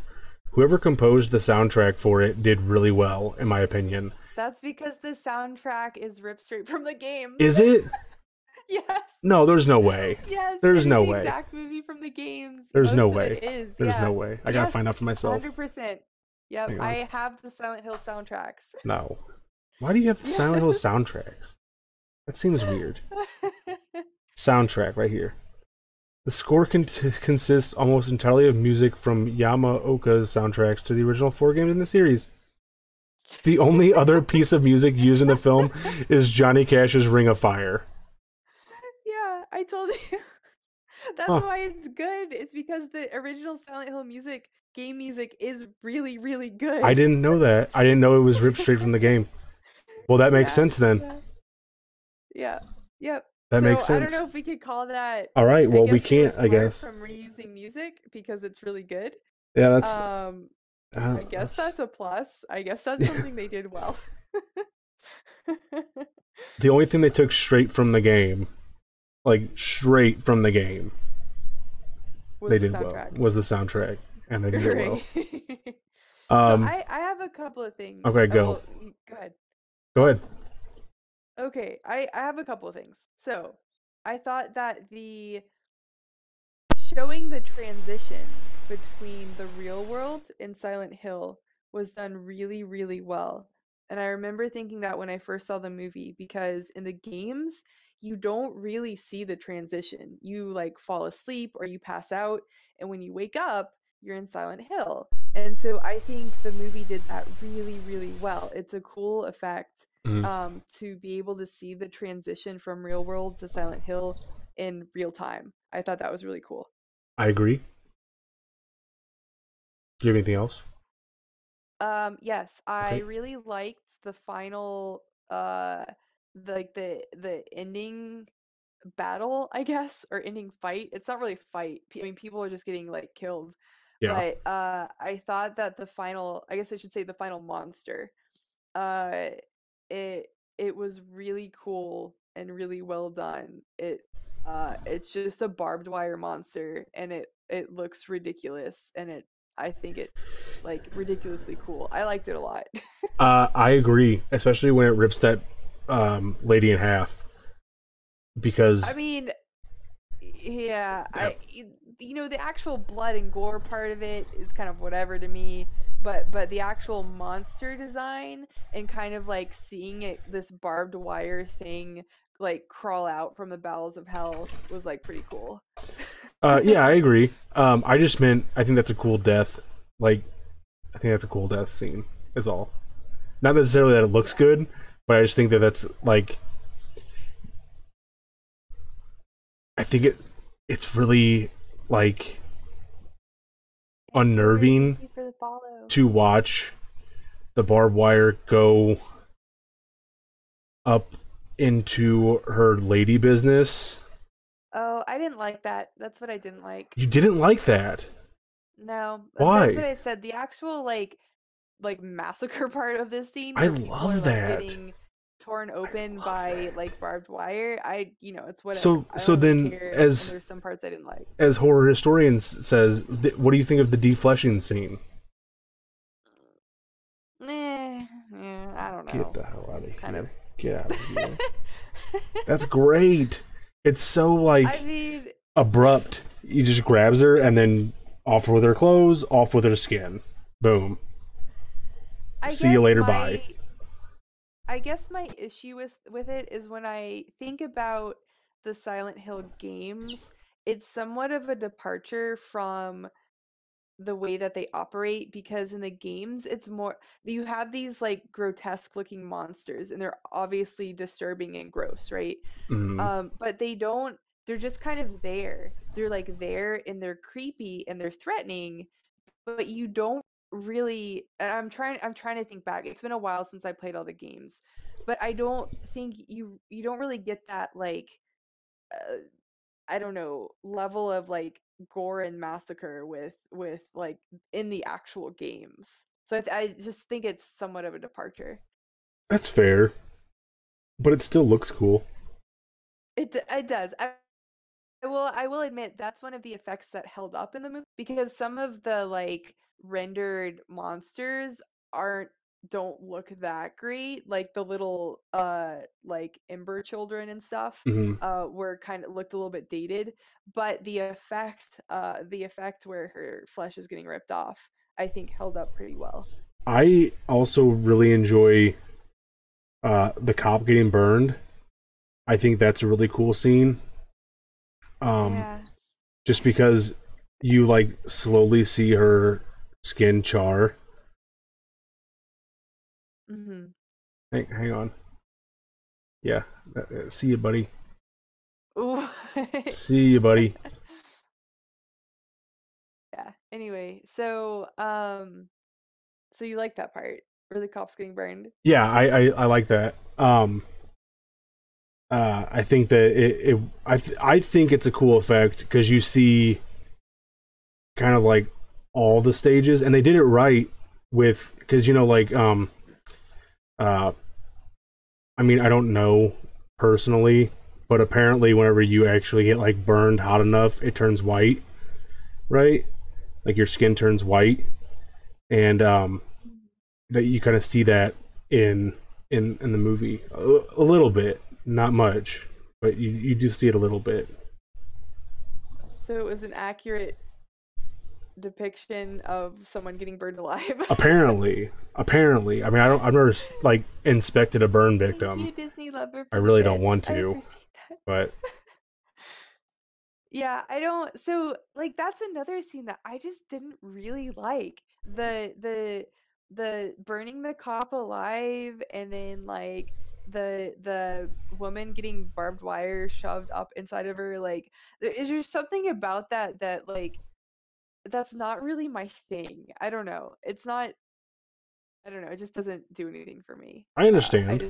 whoever composed the soundtrack for it, did really well, in my opinion. That's because the soundtrack is ripped straight from the game. Is it? Yes. No, there's no way. Yes. There's no way. Exact movie from the games. There's no way. There's no way. I gotta find out for myself. 100%. Yep. I have the Silent Hill soundtracks. No. Why do you have the Silent Hill soundtracks? That seems weird. Soundtrack right here. The score consists almost entirely of music from Yamaoka's soundtracks to the original 4 games in the series. The only other piece of music used in the film is Johnny Cash's Ring of Fire. Yeah, I told you. That's why it's good. It's because the original Silent Hill music, game music, is really, really good. I didn't know that. I didn't know it was ripped straight from the game. Well, that makes sense then. Yeah. Yep. That makes sense. I don't know if we could call that. All right. Well, we can't, I guess. From reusing music because it's really good. Yeah, that's. I guess that's a plus. I guess that's something they did well. The only thing they took straight from the game, they did well. Was the soundtrack, and they did it well. I have a couple of things. Okay, go. Go ahead. Okay, I have a couple of things. So, I thought that the showing the transition between the real world and Silent Hill was done really, really well. And I remember thinking that when I first saw the movie, because in the games, you don't really see the transition. You like fall asleep or you pass out, and when you wake up, you're in Silent Hill. And so I think the movie did that really, really well. It's a cool effect. To be able to see the transition from real world to Silent Hill in real time. I thought that was really cool. I agree. Do you have anything else? Yes. I really liked the final, the ending battle, I guess, or ending fight. It's not really fight. I mean, people are just getting like killed. Yeah. But I thought that the final, I guess I should say the final monster, it was really cool and really well done. It's just a barbed wire monster, and it looks ridiculous, and I think it like ridiculously cool. I liked it a lot. I agree, especially when it rips that lady in half. Because I mean, yeah, the actual blood and gore part of it is kind of whatever to me. But the actual monster design and kind of like seeing it, this barbed wire thing, like crawl out from the bowels of hell was like pretty cool. Yeah, I agree. I think that's a cool death. Like, I think that's a cool death scene is all. Not necessarily that it looks good, but I just think that that's like, I think it's really like unnerving to watch the barbed wire go up into her lady business. Oh, I didn't like that. That's what I didn't like. You didn't like that? No. Why? That's what I said. The actual like massacre part of this scene. I love that. Getting torn open by like barbed wire. It's whatever. So then, as there's some parts I didn't like. As horror historians says, what do you think of the defleshing scene? I don't know. Get the hell out of here. Get out of here. That's great. It's so abrupt. He just grabs her and then off with her clothes, off with her skin. Boom. See you later, bye. I guess my issue with it is when I think about the Silent Hill games, it's somewhat of a departure from the way that they operate, because in the games it's more you have these like grotesque looking monsters and they're obviously disturbing and gross, right? But they're just kind of there. They're like there and they're creepy and they're threatening, but you don't really, and I'm trying to think back. It's been a while since I played all the games, But I don't think you don't really get that, like, I don't know, level of like gore and massacre with like in the actual games. So I just think it's somewhat of a departure. That's fair, but it still looks cool. It does. I will admit that's one of the effects that held up in the movie, because some of the like rendered monsters don't look that great. Like the little like ember children and stuff, mm-hmm. Were kind of looked a little bit dated, but the effect where her flesh is getting ripped off, I think held up pretty well. I also really enjoy the cop getting burned. I think that's a really cool scene. Yeah. Just because you like slowly see her skin char. Mm-hmm. Hang on. Yeah. See you, buddy. Ooh. See you, buddy. Yeah. Anyway, so you like that part where the cop's getting burned? Yeah, I like that. I think that I think it's a cool effect because you see kind of like all the stages, and they did it right with, because, you know, like I mean, I don't know personally, but apparently whenever you actually get like burned hot enough, it turns white, right? Like your skin turns white, and that you kind of see that in the movie a little bit. Not much, but you do see it a little bit. So it was an accurate depiction of someone getting burned alive. Apparently. I mean, I've never like inspected a burn victim. Thank you, Disney lover, for I really don't want to, but yeah, I don't. So like that's another scene that I just didn't really like, the burning the cop alive, and then like the woman getting barbed wire shoved up inside of her. Like, is there something about that like that's not really my thing? I don't know. It's not. I don't know. It just doesn't do anything for me. I understand.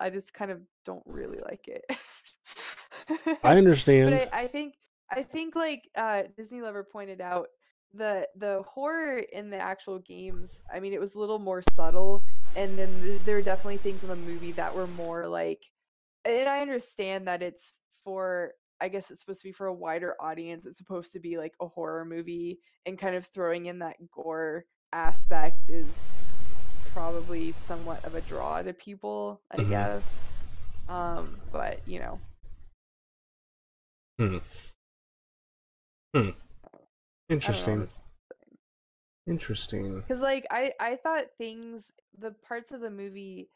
I just kind of don't really like it. I understand. But I think like Disney Lover pointed out, the horror in the actual games, I mean, it was a little more subtle, and then there were definitely things in the movie that were more like, and I understand that it's for, I guess it's supposed to be for a wider audience. It's supposed to be like a horror movie, and kind of throwing in that gore aspect is probably somewhat of a draw to people, I guess. But, you know. Interesting. Because like I thought the parts of the movie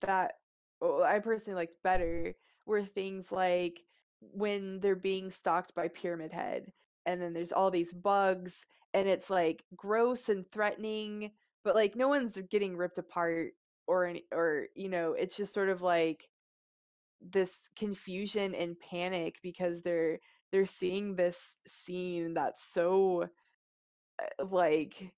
that I personally liked better were things like when they're being stalked by Pyramid Head, and then there's all these bugs, and it's like gross and threatening, but like no one's getting ripped apart or you know, it's just sort of like this confusion and panic because they're seeing this scene that's so, like,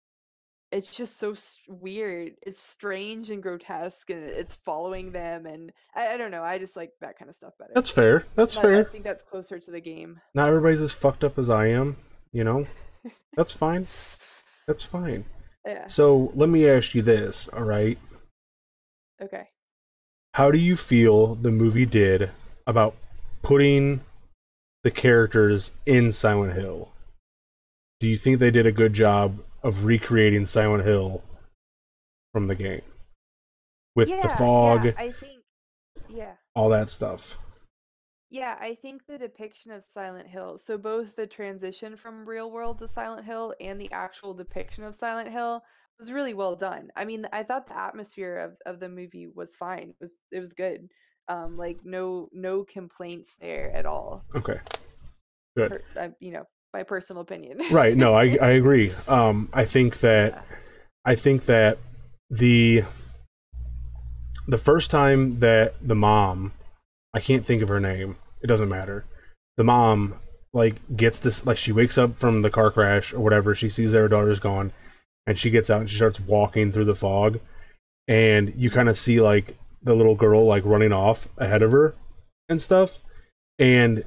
it's just so weird. It's strange and grotesque, and it's following them, and I don't know. I just like that kind of stuff better. That's fair. That's fair. I think that's closer to the game. Not everybody's as fucked up as I am, you know? That's fine. That's fine. Yeah. So let me ask you this, all right? Okay. How do you feel the movie did about putting the characters in Silent Hill? Do you think they did a good job of recreating Silent Hill from the game? With the fog, I think, all that stuff. Yeah, I think the depiction of Silent Hill, so both the transition from real world to Silent Hill and the actual depiction of Silent Hill was really well done. I mean, I thought the atmosphere of the movie was fine. It was good. Like no complaints there at all. Okay, good. You know, my personal opinion. Right. No, I agree. I think that the first time that the mom, I can't think of her name. It doesn't matter. The mom like gets this, like she wakes up from the car crash or whatever. She sees that her daughter's gone, and she gets out and she starts walking through the fog, and you kind of see like the little girl like running off ahead of her and stuff. And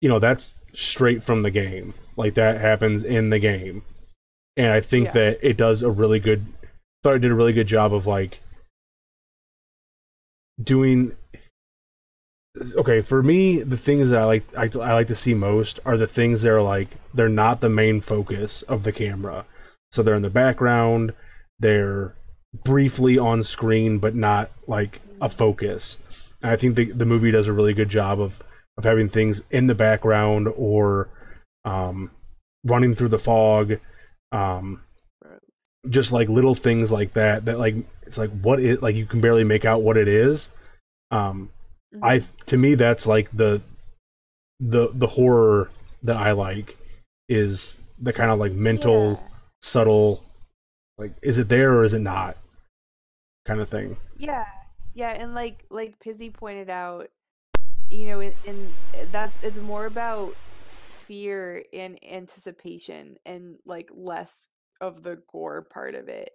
you know, that's straight from the game. Like that happens in the game. And I think that it does a really good, thought it did a really good job of like doing, okay, for me, the things that I like to see most are the things that are like, they're not the main focus of the camera. So they're in the background, they're briefly on screen, but not like a focus. And I think the movie does a really good job of having things in the background or running through the fog, just like little things like that, that like, it's like what it, like you can barely make out what it is. To me, that's like the horror that I like, is the kind of like mental subtle, like, is it there or is it not kind of thing. Yeah. And like Pizzy pointed out, you know, and that's, it's more about fear and anticipation and like less of the gore part of it.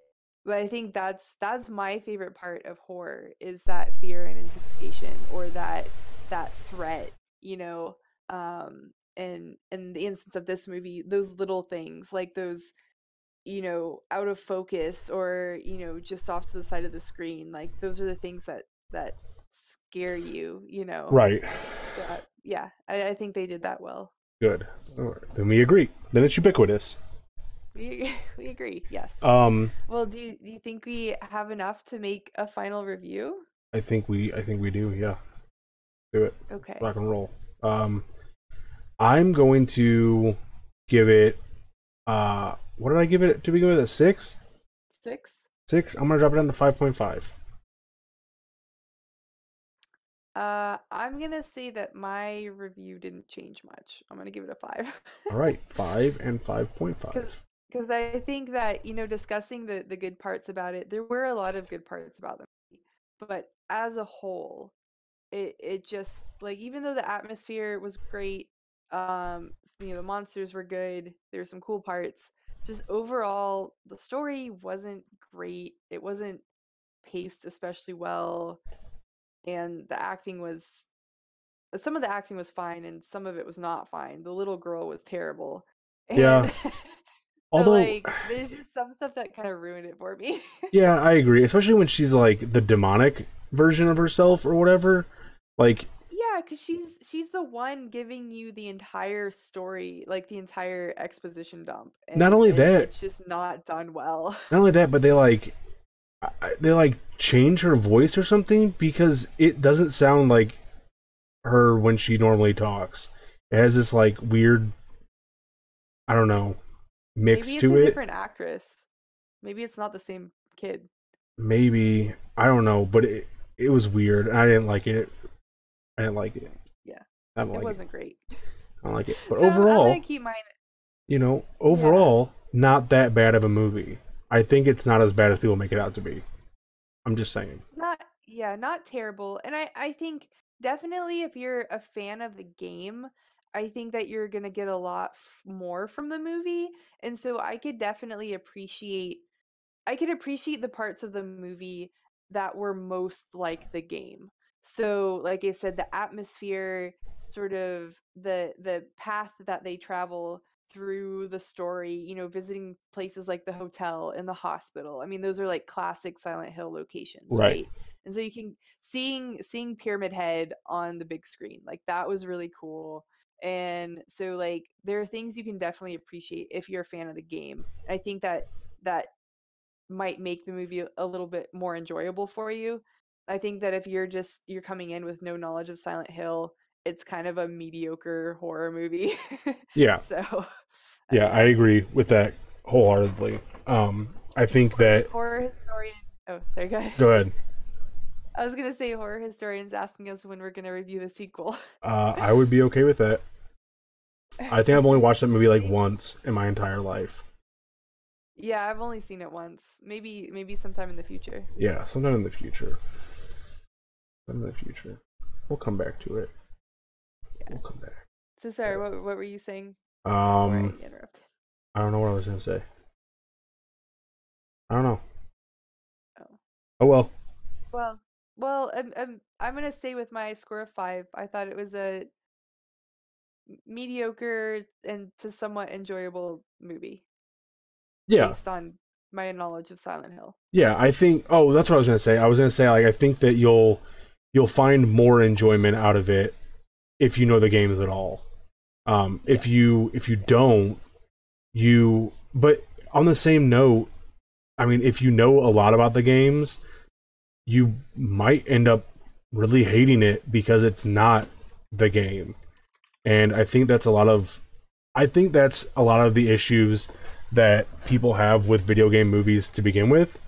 But I think that's my favorite part of horror, is that fear and anticipation, or that threat, you know. And in the instance of this movie, those little things, like those, you know, out of focus or, you know, just off to the side of the screen, like those are the things that scare you, you know. Right. So, I think they did that well. Good. All right. Then we agree. Then it's ubiquitous. We agree, yes. Well, do you think we have enough to make a final review? I think we do, yeah. Do it. Okay. Rock and roll. I'm going to give it what did I give it to begin with? A 6? 6? 6. I'm going to drop it down to 5.5. I'm going to say that my review didn't change much. I'm going to give it a 5. All right. 5 and 5.5. Because I think that, you know, discussing the good parts about it, there were a lot of good parts about the movie, but as a whole, it just, like, even though the atmosphere was great, you know, the monsters were good, there were some cool parts, just overall, the story wasn't great. It wasn't paced especially well, and some of the acting was fine, and some of it was not fine. The little girl was terrible. Yeah. Although, like, there's just some stuff that kind of ruined it for me. Yeah, I agree. Especially when she's like the demonic version of herself or whatever. Like, yeah, because she's the one giving you the entire story, like the entire exposition dump. And, not only that, it's just not done well. Not only that, but they change her voice or something, because it doesn't sound like her when she normally talks. It has this like weird, I don't know, mix to it. Maybe it's a different actress. Maybe it's not the same kid. Maybe, I don't know, but it was weird, and I didn't like it. Yeah, it wasn't great. I don't like it, but so overall, I'm gonna keep mine. You know, overall, not that bad of a movie. I think it's not as bad as people make it out to be. I'm just saying. Not terrible. And I think definitely if you're a fan of the game, I think that you're going to get a lot more from the movie. And so I could appreciate the parts of the movie that were most like the game. So like I said, the atmosphere, sort of the path that they travel through the story, you know, visiting places like the hotel and the hospital. I mean, those are like classic Silent Hill locations, right? And so you can seeing Pyramid Head on the big screen, like that was really cool. And so like there are things you can definitely appreciate if you're a fan of the game. I think that might make the movie a little bit more enjoyable for you. I think that if you're coming in with no knowledge of Silent Hill, it's kind of a mediocre horror movie. Yeah. So yeah, I agree with that wholeheartedly. I think that horror historian. Oh, sorry, go ahead. Go ahead. I was going to say horror historians asking us when we're going to review the sequel. I would be okay with that. I think I've only watched that movie like once in my entire life. Yeah, I've only seen it once. Maybe sometime in the future. Yeah, sometime in the future. We'll come back to it. Yeah. We'll come back. So sorry, what were you saying? I don't know what I was going to say. I don't know. Oh well. Well, I'm going to stay with my score of 5. I thought it was a mediocre and to somewhat enjoyable movie. Yeah. Based on my knowledge of Silent Hill. Yeah, I think... Oh, that's what I was going to say. I was going to say, like, I think that you'll find more enjoyment out of it if you know the games at all. If you don't, you... But on the same note, I mean, if you know a lot about the games... you might end up really hating it because it's not the game. And I think that's a lot of the issues that people have with video game movies to begin with.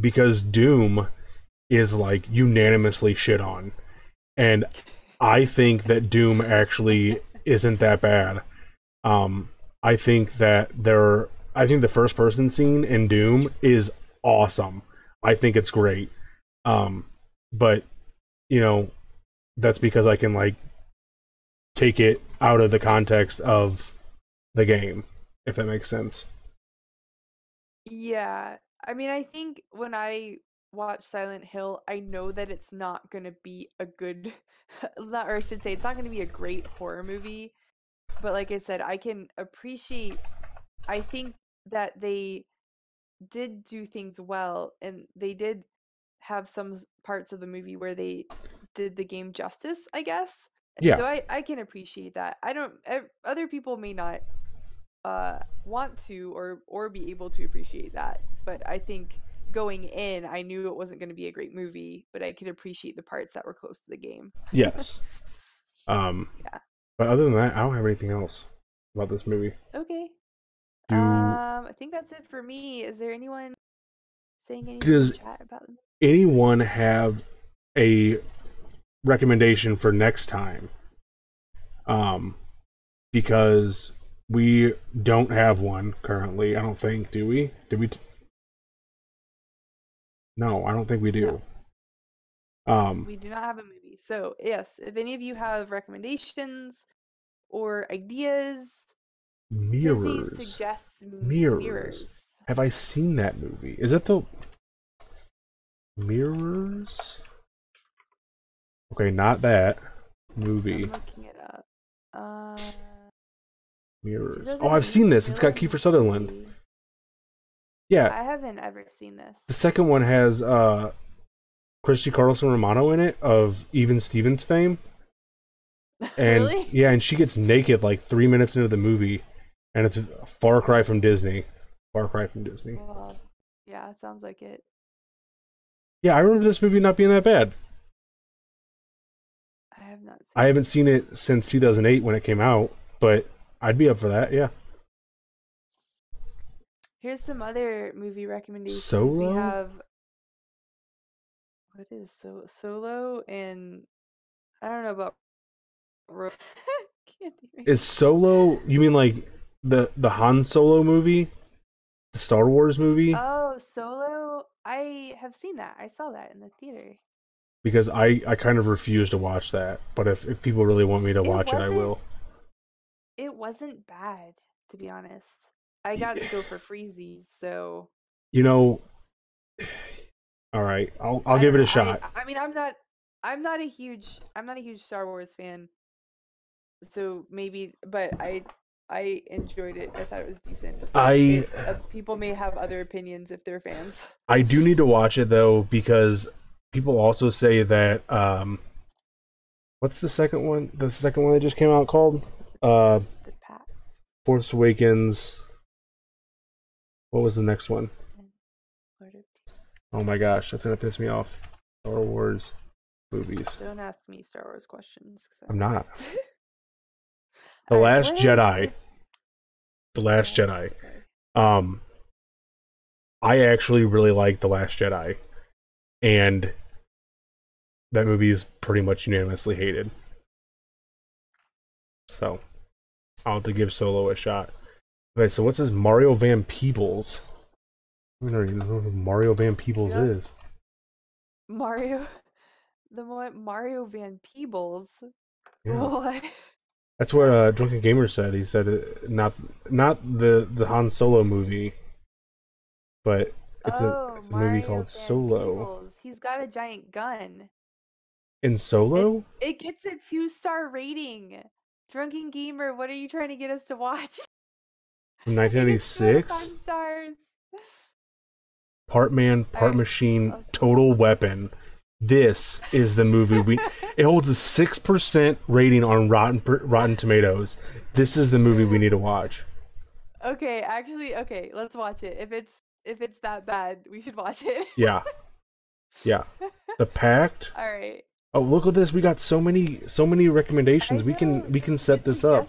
Because Doom is like unanimously shit on. And I think that Doom actually isn't that bad. I think the first person scene in Doom is awesome. I think it's great. But, you know, that's because I can, like, take it out of the context of the game, if that makes sense. Yeah. I mean, I think when I watch Silent Hill, I know that it's not going to be a good... or I should say, it's not going to be a great horror movie. But like I said, I can appreciate... I think that they did do things well, and they did have some parts of the movie where they did the game justice, I guess. Yeah. So I can appreciate that. I don't. Other people may not want to or be able to appreciate that. But I think going in, I knew it wasn't going to be a great movie, but I could appreciate the parts that were close to the game. Yes. Yeah. But other than that, I don't have anything else about this movie. Okay. I think that's it for me. Is there anyone saying anything in the chat about them? Anyone have a recommendation for next time? Because we don't have one currently. I don't think. Do we? No, I don't think we do. No. We do not have a movie. So yes, if any of you have recommendations or ideas. Mirrors. Have I seen that movie? Is that the Mirrors? Okay, not that movie. I'm looking it up. Mirrors. Oh, I've seen this. It's got Kiefer Sutherland. Yeah. I haven't ever seen this. The second one has Christy Carlson Romano in it, of Even Stevens fame. And really? Yeah, and she gets naked like 3 minutes into the movie. And it's a far cry from Disney. Well, yeah, sounds like it. Yeah, I remember this movie not being that bad. I haven't seen it since 2008 when it came out, but I'd be up for that, yeah. Here's some other movie recommendations. Solo? We have... What is Solo? And I don't know about... Is Solo... You mean like... The Han Solo movie? The Star Wars movie? Oh, Solo. I have seen that. I saw that in the theater. Because I kind of refuse to watch that. But if people really want me to watch it, I will. It wasn't bad, to be honest. I got to go for freezies, so... You know... Alright, I'll give it a shot. I mean, I'm not a huge Star Wars fan. So maybe... But I enjoyed it. I thought it was decent. People may have other opinions if they're fans. I do need to watch it, though, because people also say that... what's the second one? The second one that just came out called? The Pact. Force Awakens. What was the next one? Lord of Tears. Oh my gosh, that's going to piss me off. Star Wars movies. Don't ask me Star Wars questions. I'm not. The Last Jedi. The Last Jedi. I actually really like The Last Jedi. And that movie is pretty much unanimously hated. So, I'll have to give Solo a shot. Okay, so what's this Mario Van Peebles? I don't even know who Mario Van Peebles is. Mario Van Peebles? Yeah. What? That's what Drunken Gamer said. He said not the Han Solo movie, but It's a movie called Solo. He's got a giant gun. In Solo? It gets a 2-star rating. Drunken Gamer, what are you trying to get us to watch? From 1996? 5 stars. Part man, part machine, total weapon. This is the movie we... It holds a 6% rating on Rotten Tomatoes. This is the movie we need to watch. Okay, actually, okay, let's watch it. If it's that bad, we should watch it. Yeah. Yeah. The Pact. All right. Oh, look at this. We got so many recommendations. We can set this up.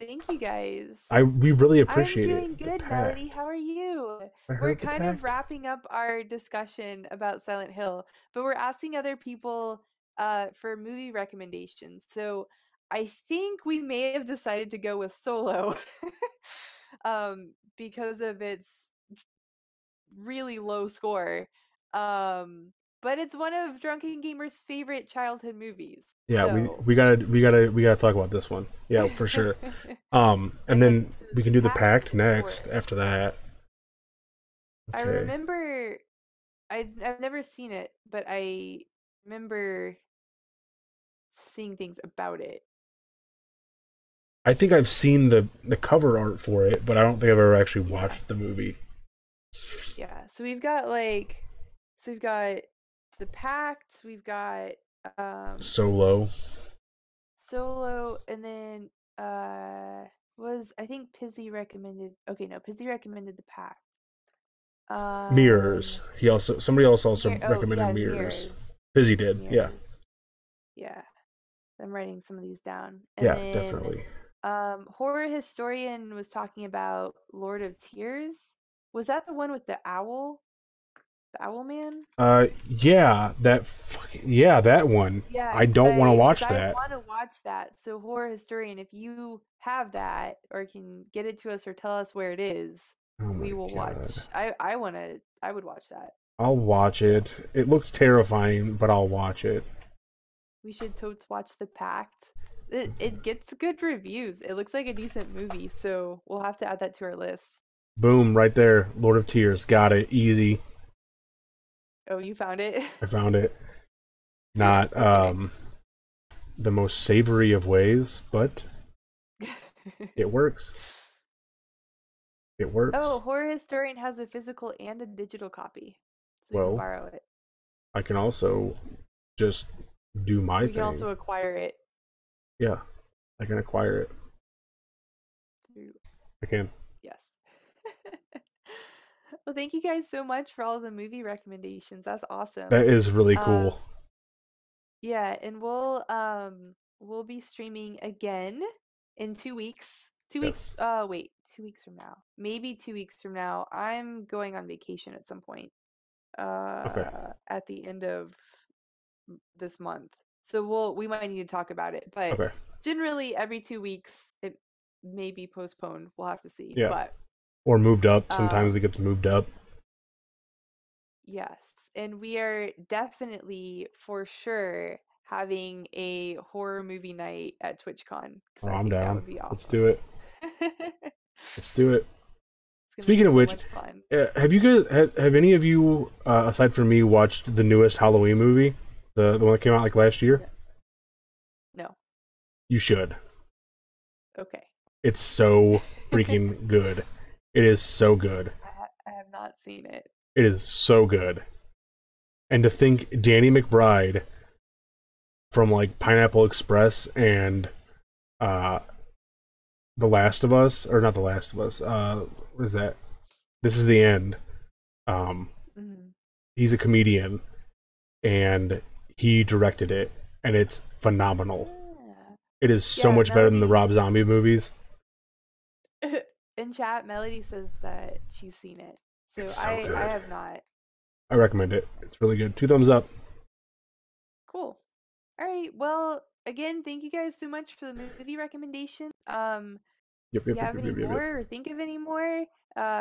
Thank you guys. We really appreciate it. I'm doing good, Melody. How are you? We're kind of wrapping up our discussion about Silent Hill, but we're asking other people for movie recommendations. So I think we may have decided to go with Solo because of its really low score. But it's one of Drunken Gamer's favorite childhood movies. Yeah, so. we gotta talk about this one. Yeah, for sure. And then we can do The Pact next after that. Okay. I remember, I've never seen it, but I remember seeing things about it. I think I've seen the cover art for it, but I don't think I've ever actually watched the movie. Yeah, so we've got The Pact, we've got Solo, and then I think Pizzy recommended. Okay, no, Pizzy recommended The Pact. Mirrors. Somebody else recommended Mirrors. Pizzy did. Mirrors. Yeah. Yeah, I'm writing some of these down. And yeah, then, definitely. Horror Historian was talking about Lord of Tears. Was that the one with the owl? The Owl Man? Yeah, that one. Yeah, I don't want to watch that. I want to watch that. So Horror Historian, if you have that or can get it to us or tell us where it is, we will watch. I would watch that. I'll watch it. It looks terrifying, but I'll watch it. We should totes watch The Pact. It gets good reviews. It looks like a decent movie, so we'll have to add that to our list. Boom, right there. Lord of Tears. Got it. Easy. Oh, you found it? I found it. Not the most savory of ways, but it works. It works. Oh, Horror Historian has a physical and a digital copy. So you can borrow it. I can also just do my thing. You can also acquire it. Yeah, I can acquire it. I can. Yes. Well, thank you guys so much for all the movie recommendations. That's awesome. That is really cool. Yeah, and we'll be streaming again in 2 weeks. 2 weeks. Wait, 2 weeks from now. Maybe 2 weeks from now. I'm going on vacation at some point. Okay. At the end of this month, so we might need to talk about it. But generally, every 2 weeks, it may be postponed. We'll have to see. Yeah. But. Or moved up. Sometimes it gets moved up. Yes. And we are definitely, for sure, having a horror movie night at TwitchCon. Oh, I'm down. That would be awesome. Let's do it. Let's do it. Speaking of which, have any of you, aside from me, watched the newest Halloween movie? The one that came out like last year? No. You should. Okay. It's so freaking good. It is so good. I have not seen it. It is so good. And to think Danny McBride from like Pineapple Express and The Last of Us, or not The Last of Us, what is that? This is the End. He's a comedian and he directed it and it's phenomenal. Yeah. It is so much better than the Rob Zombie movies. In chat, Melody says that she's seen it. So I have not. I recommend it. It's really good. 2 thumbs up. Cool. All right. Well, again, thank you guys so much for the movie recommendations. If you have any more or think of any more,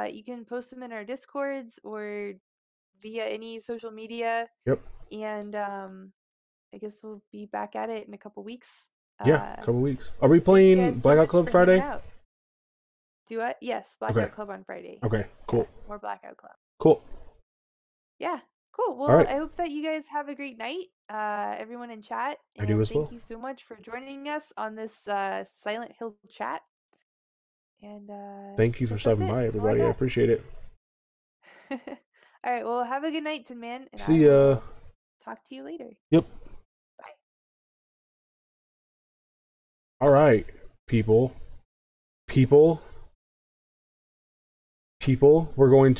you can post them in our Discords or via any social media. Yep. And I guess we'll be back at it in a couple weeks. Yeah, a couple weeks. Are we playing Blackout Club Friday? Yes, Blackout Club on Friday. Okay, cool. More Blackout Club. Cool. Yeah, cool. Well, right. I hope that you guys have a great night, everyone in chat. And thank you so much for joining us on this Silent Hill chat. And thank you for stopping by, everybody. I appreciate it. All right. Well, have a good night, Tin Man. And see ya. Talk to you later. Yep. Bye. All right, people. We're going to